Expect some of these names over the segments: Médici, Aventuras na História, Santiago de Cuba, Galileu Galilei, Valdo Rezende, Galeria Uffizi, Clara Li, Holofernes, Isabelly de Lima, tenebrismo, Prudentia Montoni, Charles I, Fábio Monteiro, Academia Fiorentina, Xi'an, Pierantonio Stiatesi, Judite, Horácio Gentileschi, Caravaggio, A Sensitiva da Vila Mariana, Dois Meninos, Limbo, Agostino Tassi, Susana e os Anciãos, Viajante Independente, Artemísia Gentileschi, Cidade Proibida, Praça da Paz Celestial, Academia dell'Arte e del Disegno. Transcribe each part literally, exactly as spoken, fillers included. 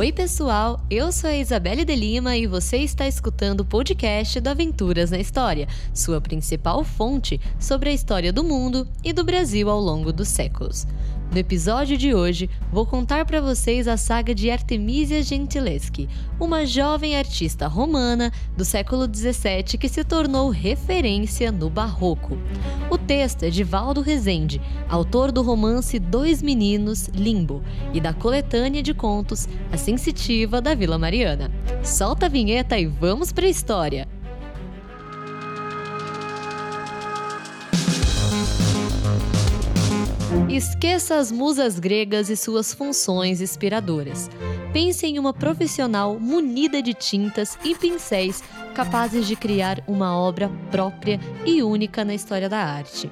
Oi pessoal, eu sou a Isabelly de Lima e você está escutando o podcast do Aventuras na História, sua principal fonte sobre a história do mundo e do Brasil ao longo dos séculos. No episódio de hoje, vou contar para vocês a saga de Artemísia Gentileschi, uma jovem artista romana do século dezessete que se tornou referência no Barroco. O texto é de Valdo Rezende, autor do romance Dois Meninos, Limbo, e da coletânea de contos A Sensitiva da Vila Mariana. Solta a vinheta e vamos para a história! Esqueça as musas gregas e suas funções inspiradoras. Pense em uma profissional munida de tintas e pincéis capazes de criar uma obra própria e única na história da arte.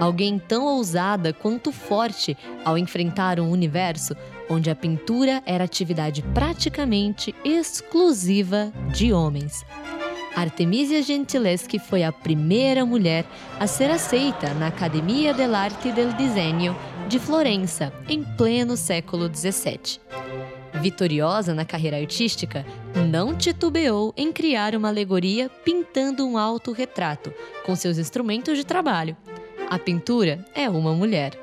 Alguém tão ousada quanto forte ao enfrentar um universo onde a pintura era atividade praticamente exclusiva de homens. Artemísia Gentileschi foi a primeira mulher a ser aceita na Academia dell'Arte e del Disegno de Florença, em pleno século dezessete. Vitoriosa na carreira artística, não titubeou em criar uma alegoria pintando um autorretrato com seus instrumentos de trabalho. A pintura é uma mulher.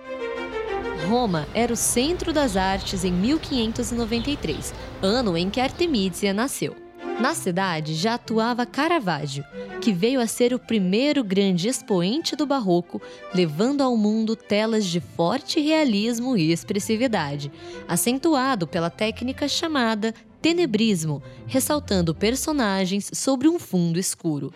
Roma era o centro das artes em mil quinhentos e noventa e três, ano em que Artemísia nasceu. Na cidade já atuava Caravaggio, que veio a ser o primeiro grande expoente do Barroco, levando ao mundo telas de forte realismo e expressividade, acentuado pela técnica chamada tenebrismo, ressaltando personagens sobre um fundo escuro.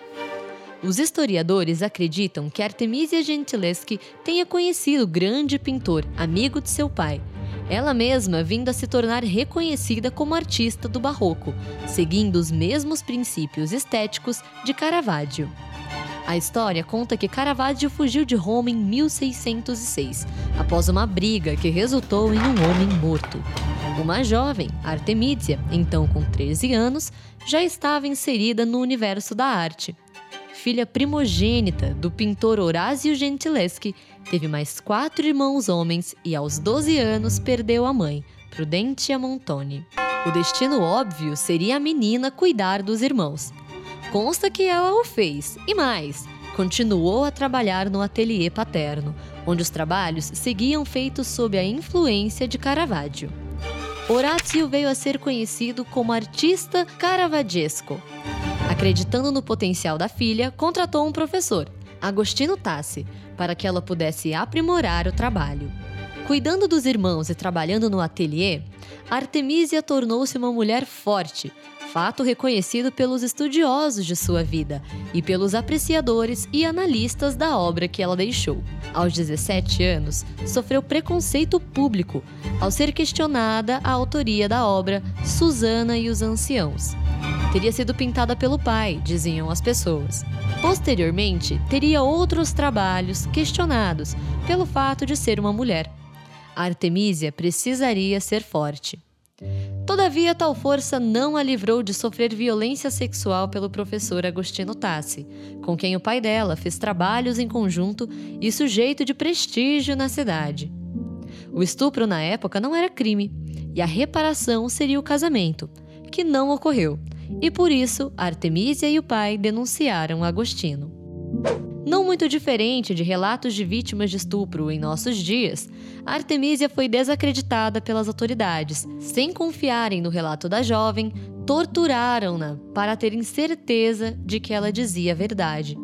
Os historiadores acreditam que Artemísia Gentileschi tenha conhecido o grande pintor, amigo de seu pai, ela mesma vindo a se tornar reconhecida como artista do Barroco, seguindo os mesmos princípios estéticos de Caravaggio. A história conta que Caravaggio fugiu de Roma em mil seiscentos e seis, após uma briga que resultou em um homem morto. Uma jovem, Artemísia, então com treze anos, já estava inserida no universo da arte. Filha primogênita do pintor Horácio Gentileschi, teve mais quatro irmãos homens e aos doze anos perdeu a mãe, Prudentia Montoni. O destino óbvio seria a menina cuidar dos irmãos. Consta que ela o fez, e mais, continuou a trabalhar no ateliê paterno, onde os trabalhos seguiam feitos sob a influência de Caravaggio. Horácio veio a ser conhecido como artista caravagesco. Acreditando no potencial da filha, contratou um professor, Agostino Tassi, para que ela pudesse aprimorar o trabalho. Cuidando dos irmãos e trabalhando no ateliê, Artemísia tornou-se uma mulher forte, fato reconhecido pelos estudiosos de sua vida e pelos apreciadores e analistas da obra que ela deixou. Aos dezessete anos, sofreu preconceito público ao ser questionada a autoria da obra Susana e os Anciãos. Teria sido pintada pelo pai, diziam as pessoas. Posteriormente, teria outros trabalhos questionados pelo fato de ser uma mulher. A Artemísia precisaria ser forte. Todavia, tal força não a livrou de sofrer violência sexual pelo professor Agostino Tassi, com quem o pai dela fez trabalhos em conjunto e sujeito de prestígio na cidade. O estupro na época não era crime, e a reparação seria o casamento, que não ocorreu. E por isso, Artemísia e o pai denunciaram Agostino. Não muito diferente de relatos de vítimas de estupro em nossos dias, Artemísia foi desacreditada pelas autoridades. Sem confiarem no relato da jovem, torturaram-na para terem certeza de que ela dizia a verdade.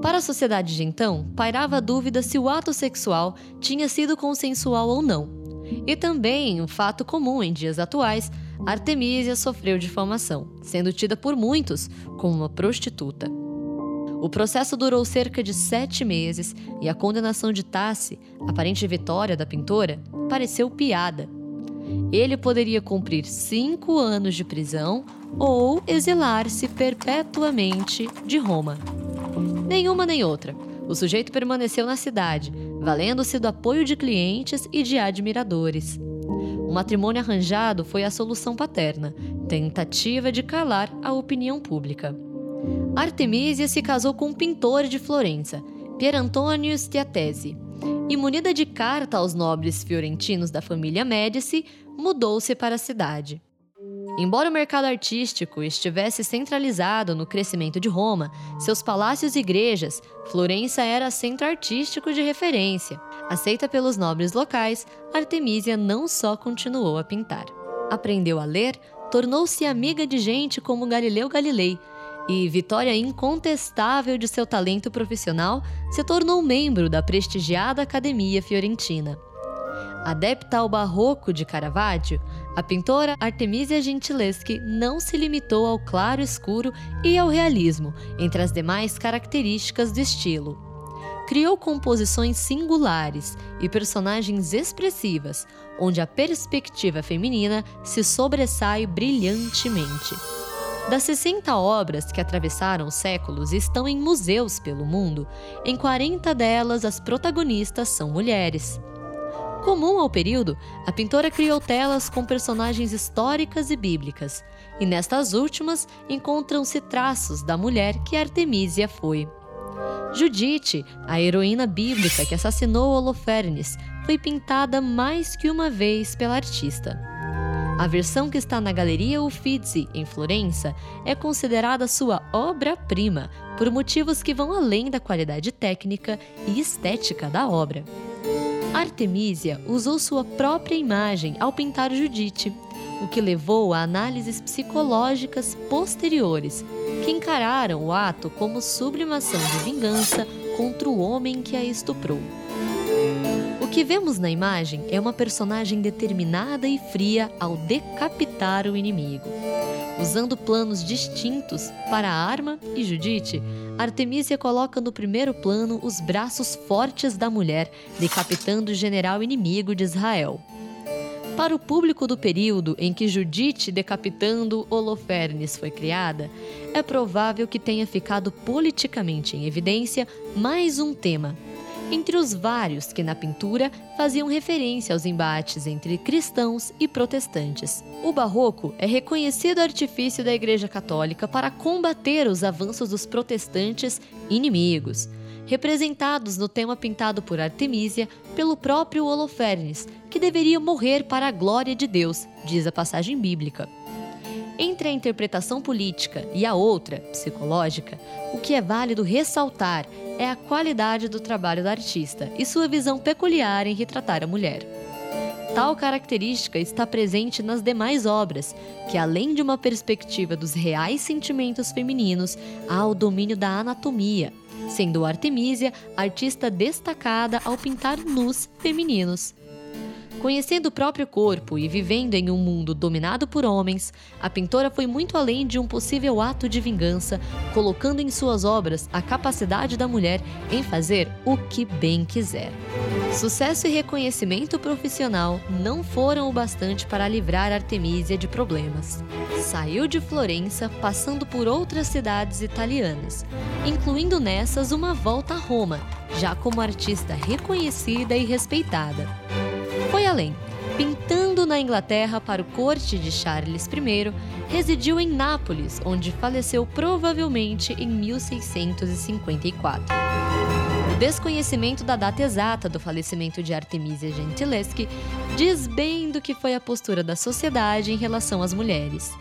Para a sociedade de então, pairava a dúvida se o ato sexual tinha sido consensual ou não. E também, um fato comum em dias atuais, Artemísia sofreu difamação, sendo tida por muitos como uma prostituta. O processo durou cerca de sete meses e a condenação de Tassi, aparente vitória da pintora, pareceu piada. Ele poderia cumprir cinco anos de prisão ou exilar-se perpetuamente de Roma. Nenhuma nem outra. O sujeito permaneceu na cidade, valendo-se do apoio de clientes e de admiradores. O matrimônio arranjado foi a solução paterna, tentativa de calar a opinião pública. Artemísia se casou com um pintor de Florença, Pierantonio Stiatesi, e munida de carta aos nobres fiorentinos da família Médici, mudou-se para a cidade. Embora o mercado artístico estivesse centralizado no crescimento de Roma, seus palácios e igrejas, Florença era centro artístico de referência. Aceita pelos nobres locais, Artemísia não só continuou a pintar. Aprendeu a ler, tornou-se amiga de gente como Galileu Galilei e, vitória incontestável de seu talento profissional, se tornou membro da prestigiada Academia Fiorentina. Adepta ao barroco de Caravaggio, a pintora Artemísia Gentileschi não se limitou ao claro escuro e ao realismo, entre as demais características do estilo. Criou composições singulares e personagens expressivas, onde a perspectiva feminina se sobressai brilhantemente. Das sessenta obras que atravessaram os séculos e estão em museus pelo mundo, em quarenta delas as protagonistas são mulheres. Comum ao período, a pintora criou telas com personagens históricas e bíblicas, e nestas últimas encontram-se traços da mulher que Artemísia foi. Judite, a heroína bíblica que assassinou Holofernes, foi pintada mais que uma vez pela artista. A versão que está na Galeria Uffizi, em Florença, é considerada sua obra-prima, por motivos que vão além da qualidade técnica e estética da obra. Artemísia usou sua própria imagem ao pintar Judite, o que levou a análises psicológicas posteriores, que encararam o ato como sublimação de vingança contra o homem que a estuprou. O que vemos na imagem é uma personagem determinada e fria ao decapitar o inimigo. Usando planos distintos para a arma e Judite, Artemísia coloca no primeiro plano os braços fortes da mulher, decapitando o general inimigo de Israel. Para o público do período em que Judite decapitando Holofernes foi criada, é provável que tenha ficado politicamente em evidência mais um tema, entre os vários que na pintura faziam referência aos embates entre cristãos e protestantes. O barroco é reconhecido artifício da Igreja Católica para combater os avanços dos protestantes inimigos, representados no tema pintado por Artemísia pelo próprio Holofernes, que deveria morrer para a glória de Deus, diz a passagem bíblica. Entre a interpretação política e a outra, psicológica, o que é válido ressaltar é a qualidade do trabalho da artista e sua visão peculiar em retratar a mulher. Tal característica está presente nas demais obras, que além de uma perspectiva dos reais sentimentos femininos, há o domínio da anatomia, sendo Artemísia artista destacada ao pintar nus femininos. Conhecendo o próprio corpo e vivendo em um mundo dominado por homens, a pintora foi muito além de um possível ato de vingança, colocando em suas obras a capacidade da mulher em fazer o que bem quiser. Sucesso e reconhecimento profissional não foram o bastante para livrar Artemísia de problemas. Saiu de Florença, passando por outras cidades italianas, incluindo nessas uma volta a Roma, já como artista reconhecida e respeitada. Foi além. Pintando na Inglaterra para o corte de Charles Primeiro, residiu em Nápoles, onde faleceu provavelmente em mil seiscentos e cinquenta e quatro. O desconhecimento da data exata do falecimento de Artemísia Gentileschi diz bem do que foi a postura da sociedade em relação às mulheres.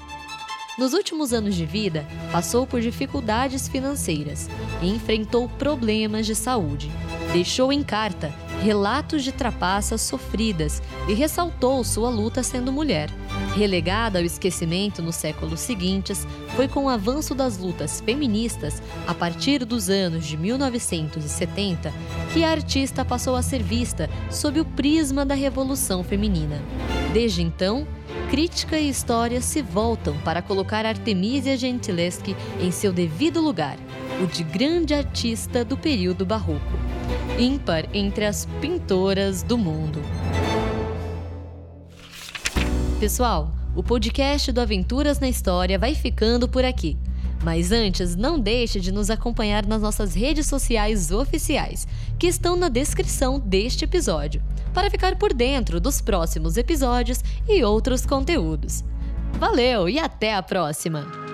Nos últimos anos de vida, passou por dificuldades financeiras e enfrentou problemas de saúde. Deixou em carta relatos de trapaças sofridas e ressaltou sua luta sendo mulher. Relegada ao esquecimento nos séculos seguintes, foi com o avanço das lutas feministas, a partir dos anos de mil novecentos e setenta, que a artista passou a ser vista sob o prisma da Revolução Feminina. Desde então, crítica e história se voltam para colocar Artemísia Gentileschi em seu devido lugar, o de grande artista do período barroco, ímpar entre as pintoras do mundo. Pessoal, o podcast do Aventuras na História vai ficando por aqui. Mas antes, não deixe de nos acompanhar nas nossas redes sociais oficiais, que estão na descrição deste episódio, para ficar por dentro dos próximos episódios e outros conteúdos. Valeu e até a próxima!